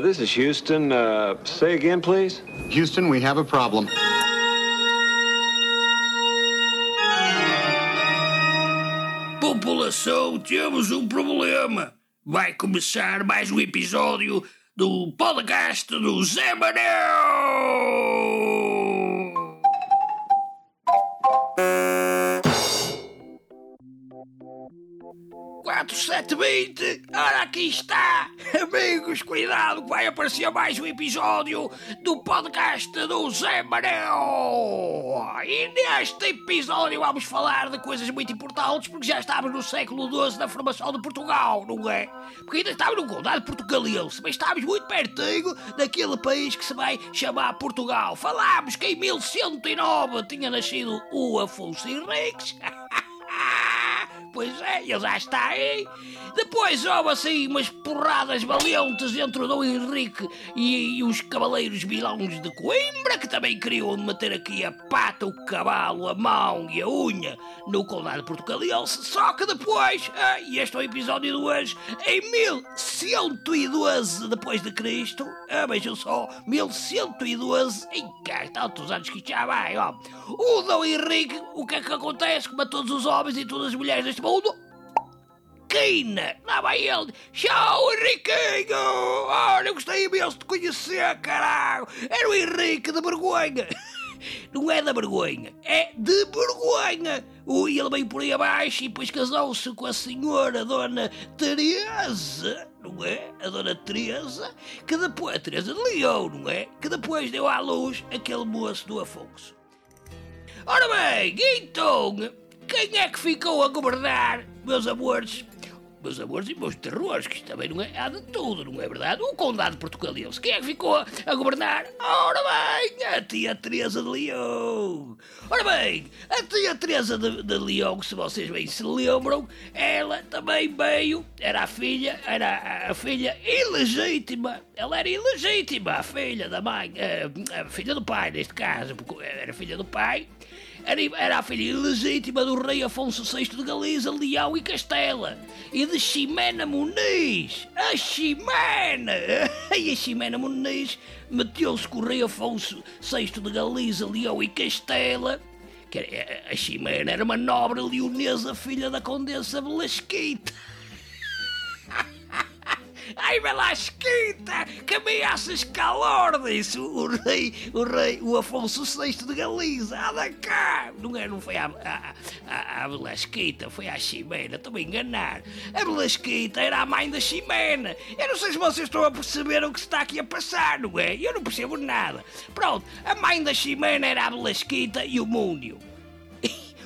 This is Houston. Say again, please. Houston, we have a problem. População, temos problema. Vai começar mais episódio do podcast do Zé Manel. Ora aqui está, amigos, cuidado, vai aparecer mais episódio do podcast do Zé Manel. E neste episódio vamos falar de coisas muito importantes, porque já estamos no século XII da formação de Portugal, não é? Porque ainda estamos no Condado Portugalense, mas estamos muito pertinho daquele país que se vai chamar Portugal. Falámos que em 1109 tinha nascido o Afonso Henriques. Pois é, ele já está aí. Depois houve assim umas porradas valentes entre o Dom Henrique e os cavaleiros vilões de Coimbra, que também queriam meter aqui a pata, o cavalo, a mão e a unha no Condado Portugalense. Só que depois, e este é o episódio de hoje, em 1112 d.C., vejam só, 1112, e cá, tantos anos que já vai, ó. O Dom Henrique, o que é que acontece? Como a todos os homens e todas as mulheres deste mundo, quina, lá vai ele, tchau Henriquinho, olha, eu gostei imenso de conhecer, caralho, era o Henrique da Borgonha. Não é da Borgonha, é de Borgonha. Ele veio por aí abaixo e depois casou-se com a senhora Dona Teresa, não é? A Dona Teresa, que depois, a Teresa de Leão, não é? Que depois deu à luz aquele moço do Afonso. Ora bem, então, quem é que ficou a governar, meus amores? Meus amores e meus terrores, que isto também não é, há de tudo, não é verdade? O Condado Portugalense, quem é que ficou a governar? Ora bem, a tia Teresa de Leão. Ora bem, a tia Teresa de Leão, se vocês bem se lembram, ela também veio, era a filha ilegítima, ela era ilegítima, a filha da mãe, a filha do pai, neste caso, porque era filha do pai, era a filha ilegítima do rei Afonso VI de Galiza, Leão e Castela, e de Ximena Muniz. A Ximena! E a Ximena Muniz meteu-se com o rei Afonso VI de Galiza, Leão e Castela. A Ximena era uma nobre leonesa, filha da condessa Velasquita. Ai, Velasquita, que me achas calor disso? O Afonso VI de Galiza, anda cá! Não foi a Velasquita, foi à Ximena, estou-me a enganar. A Velasquita era a mãe da Ximena. Eu não sei se vocês estão a perceber o que se está aqui a passar, não é? Eu não percebo nada. Pronto, a mãe da Ximena era a Velasquita e o Múnio.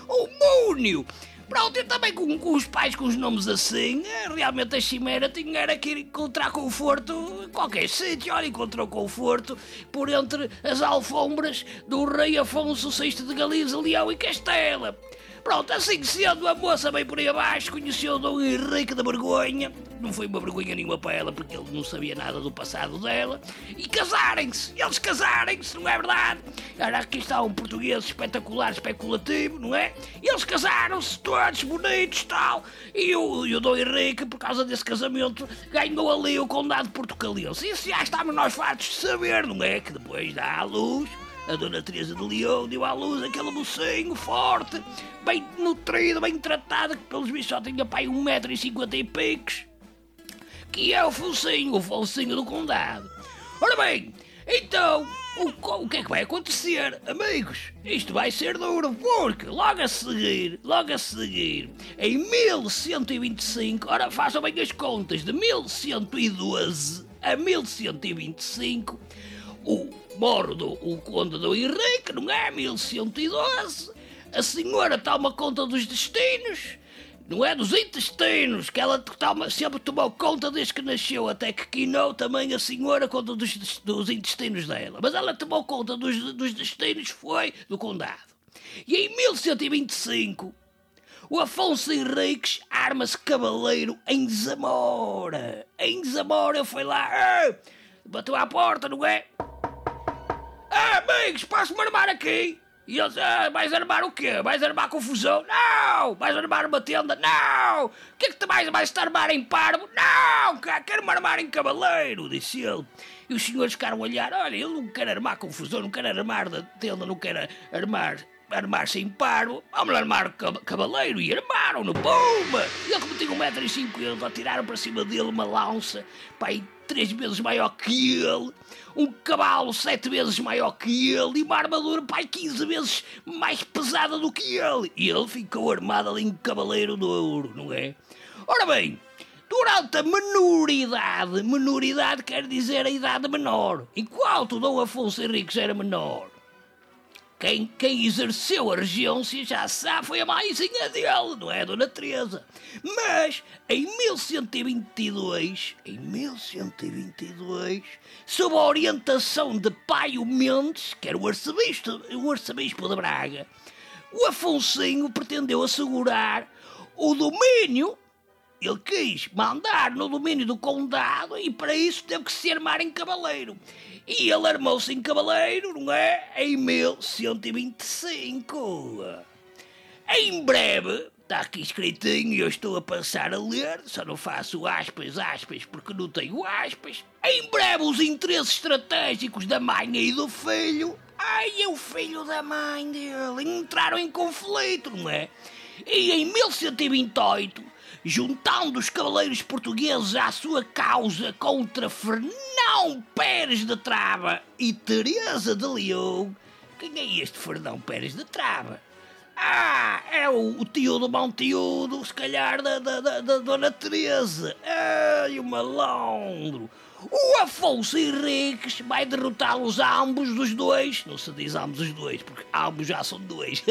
O Múnio! Pronto, eu também com os pais com os nomes assim, realmente a Ximena tinha era que encontrar conforto em qualquer sítio. Olha, encontrou conforto por entre as alfombras do rei Afonso VI de Galiza, Leão e Castela. Pronto, assim sendo, a moça veio por aí abaixo, conheceu o Dom Henrique da Borgonha. Não foi uma vergonha nenhuma para ela, porque ele não sabia nada do passado dela. E casarem-se, eles casarem-se, não é verdade? Ora, aqui está um português espetacular, especulativo, não é? Eles casaram-se todos bonitos e tal. E o Dom Henrique, por causa desse casamento, ganhou ali o Condado Portugalense. Isso já estamos nós fartos de saber, não é? Que depois dá à luz. A Dona Teresa de Leão deu à luz aquele mocinho forte, bem nutrido, bem tratado, que pelos bichos só tinha pai 1,50 m e picos, que é o focinho do condado. Ora bem, então, o que é que vai acontecer, amigos? Isto vai ser duro, porque logo a seguir, em 1125, ora façam bem as contas, de 1112 a 1125, o conde do Henrique, não é? 1112, a senhora toma conta dos destinos, não é? Dos intestinos, que ela sempre tomou conta desde que nasceu, até que quinou também a senhora conta dos intestinos dela. Mas ela tomou conta dos destinos, foi do condado. E em 1125, o Afonso Henriques arma-se cavaleiro em Zamora. Em Zamora foi lá, bateu à porta, não é? Amigos, posso-me armar aqui? E eles, vais armar o quê? Vais armar confusão? Não! Vais armar uma tenda? Não! O que é que tu vais armar em parvo? Não! Quero-me armar em cavaleiro, disse ele. E os senhores ficaram a olhar, olha, ele não quer armar confusão, não quer armar da tenda, não quer armar-se em parvo. Vamos armar cavaleiro. E armaram-no, pumba! Ele, como tinha 1,50m, atiraram para cima dele uma lança, pai, 3 vezes maior que ele, um cavalo 7 vezes maior que ele e uma armadura, pai, 15 vezes mais pesada do que ele. E ele ficou armado ali em cavaleiro de ouro, não é? Ora bem, durante a menoridade quer dizer a idade menor, enquanto Dom Afonso Henriques era menor. Quem exerceu a regência, já sabe, foi a maisinha dele, não é, Dona Teresa? Mas, em 1122, sob a orientação de Paio Mendes, que era o arcebispo de Braga, o Afonsinho pretendeu assegurar o domínio. Ele quis mandar no domínio do condado e para isso teve que se armar em cavaleiro. E ele armou-se em cavaleiro, não é? Em 1125. Em breve, está aqui escritinho e eu estou a passar a ler, só não faço aspas, porque não tenho aspas. Em breve os interesses estratégicos da mãe e do filho, o filho da mãe dele, entraram em conflito, não é? E em 1128... juntando os cavaleiros portugueses à sua causa contra Fernão Pérez de Trava e Teresa de Leão. Quem é este Fernão Pérez de Trava? É o tio do bom tio, se calhar, da Dona Teresa. O malandro. O Afonso Henriques vai derrotá-los ambos os dois. Não se diz ambos os dois, porque ambos já são dois.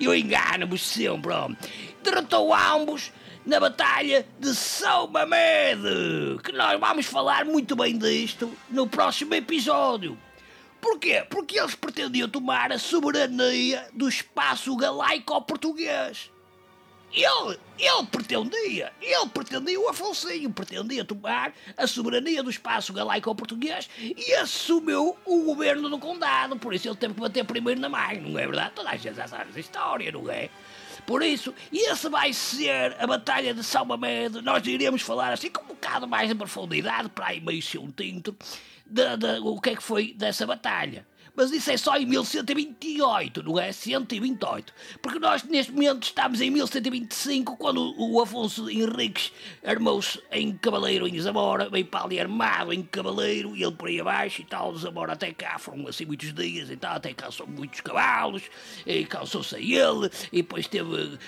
Eu engano-me sempre, homem. Derrotou ambos na batalha de São Mamede, que nós vamos falar muito bem disto no próximo episódio. Porquê? Porque eles pretendiam tomar a soberania do espaço galaico-português. O Afonsinho pretendia tomar a soberania do espaço galaico-português e assumiu o governo do condado, por isso ele teve que bater primeiro na mãe, não é verdade? Toda a gente já sabe essa história, não é? Por isso, essa vai ser a Batalha de São Mamede. Nós iremos falar assim com um bocado mais de profundidade, para aí meio ser um tinto, o que é que foi dessa batalha. Mas isso é só em 1128, não é? 128. Porque nós, neste momento, estamos em 1125, quando o Afonso Henriques armou-se em cavaleiro em Zamora, bem para ali armado em cavaleiro, e ele por aí abaixo e tal, Zamora até cá foram assim muitos dias e tal, até calçou muitos cavalos, e calçou-se a ele, e depois teve...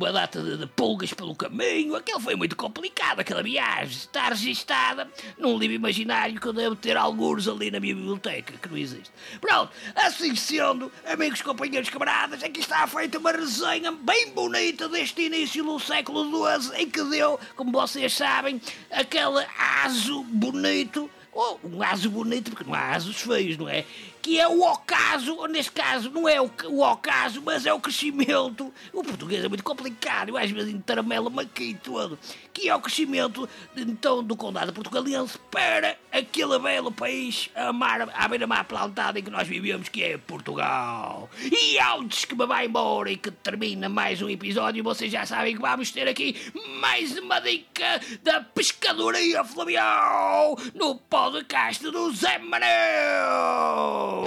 uma data de pulgas pelo caminho. Aquela foi muito complicada, aquela viagem. Está registada num livro imaginário que eu devo ter alguns ali na minha biblioteca, que não existe. Pronto, assim sendo, amigos, companheiros, camaradas, aqui está feita uma resenha bem bonita deste início do século XII, em que deu, como vocês sabem, aquele aso bonito, ou um aso bonito, porque não há asos feios, não é? Que é o ocaso, ou neste caso não é o ocaso, mas é o crescimento. O português é muito complicado, eu às vezes entarmelo-me aqui todo. Que é o crescimento, então, do Condado Portugalense para aquele belo país à beira-mar plantada em que nós vivemos, que é Portugal. E antes que me vá embora e que termina mais um episódio, vocês já sabem que vamos ter aqui mais uma dica da pescadoria fluvial no podcast do Zé Manel.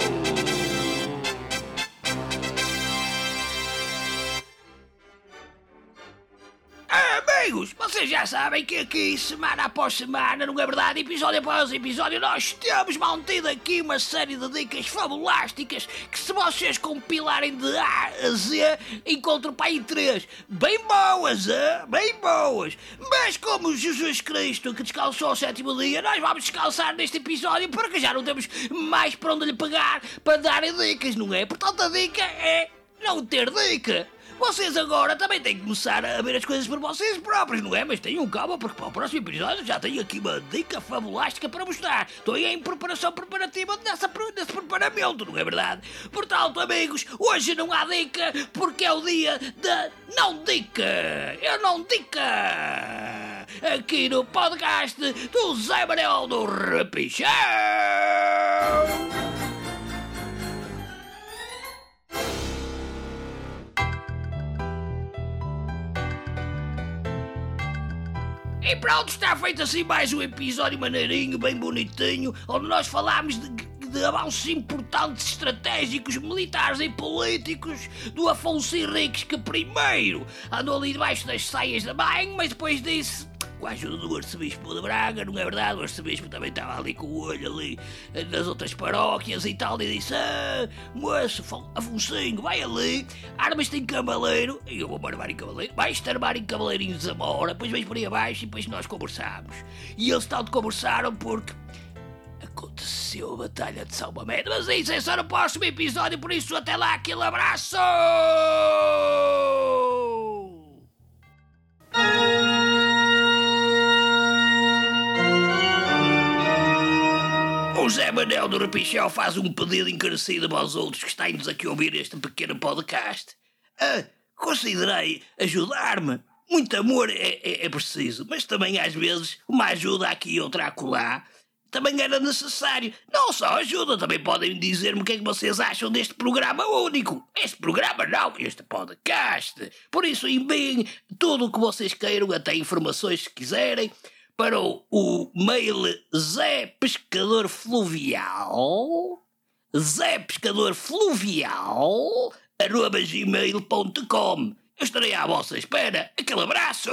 Amigos, vocês já sabem que aqui, semana após semana, não é verdade, episódio após episódio, nós temos mantido aqui uma série de dicas fabulásticas que, se vocês compilarem de A a Z, encontram para aí 3 bem boas, bem boas. Mas como Jesus Cristo, que descansou ao 7º dia, nós vamos descansar neste episódio porque já não temos mais para onde lhe pegar para darem dicas, não é? Portanto, a dica é não ter dica. Vocês agora também têm que começar a ver as coisas por vocês próprios, não é? Mas tenham calma, porque para o próximo episódio já tenho aqui uma dica fabulástica para mostrar. Estou aí em preparação preparativa desse preparamento, não é verdade? Portanto, amigos, hoje não há dica, porque é o dia da não dica. Eu não dica! Aqui no podcast do Zé Manuel do Repichão. E pronto, está feito assim mais um episódio maneirinho, bem bonitinho, onde nós falámos de avanços importantes estratégicos, militares e políticos do Afonso Henriques, que primeiro andou ali debaixo das saias da mãe, mas depois disse, com a ajuda do arcebispo de Braga, não é verdade? O arcebispo também estava ali com o olho ali nas outras paróquias e tal, e disse, moço, Afonsinho, vai ali, armas-te em cavaleiro, e eu vou-me armar em cavaleiro, vais-te armar em cavaleirinho de Zamora, depois vais por aí abaixo e depois nós conversámos. E eles tanto conversaram porque aconteceu a Batalha de São Mamede, mas isso é só no próximo episódio, por isso até lá, aquele abraço! O Zé Manel do Repichel faz um pedido encarecido para os outros que estão-nos aqui a ouvir este pequeno podcast. Considerei ajudar-me. Muito amor é preciso, mas também às vezes uma ajuda aqui e outra acolá também era necessário. Não só ajuda, também podem dizer-me o que é que vocês acham deste programa único. Este programa não, este podcast. Por isso, enviem tudo o que vocês queiram, até informações se quiserem, para o mail zépescadorfluvial@gmail.com. Eu estarei à vossa espera. Aquele abraço!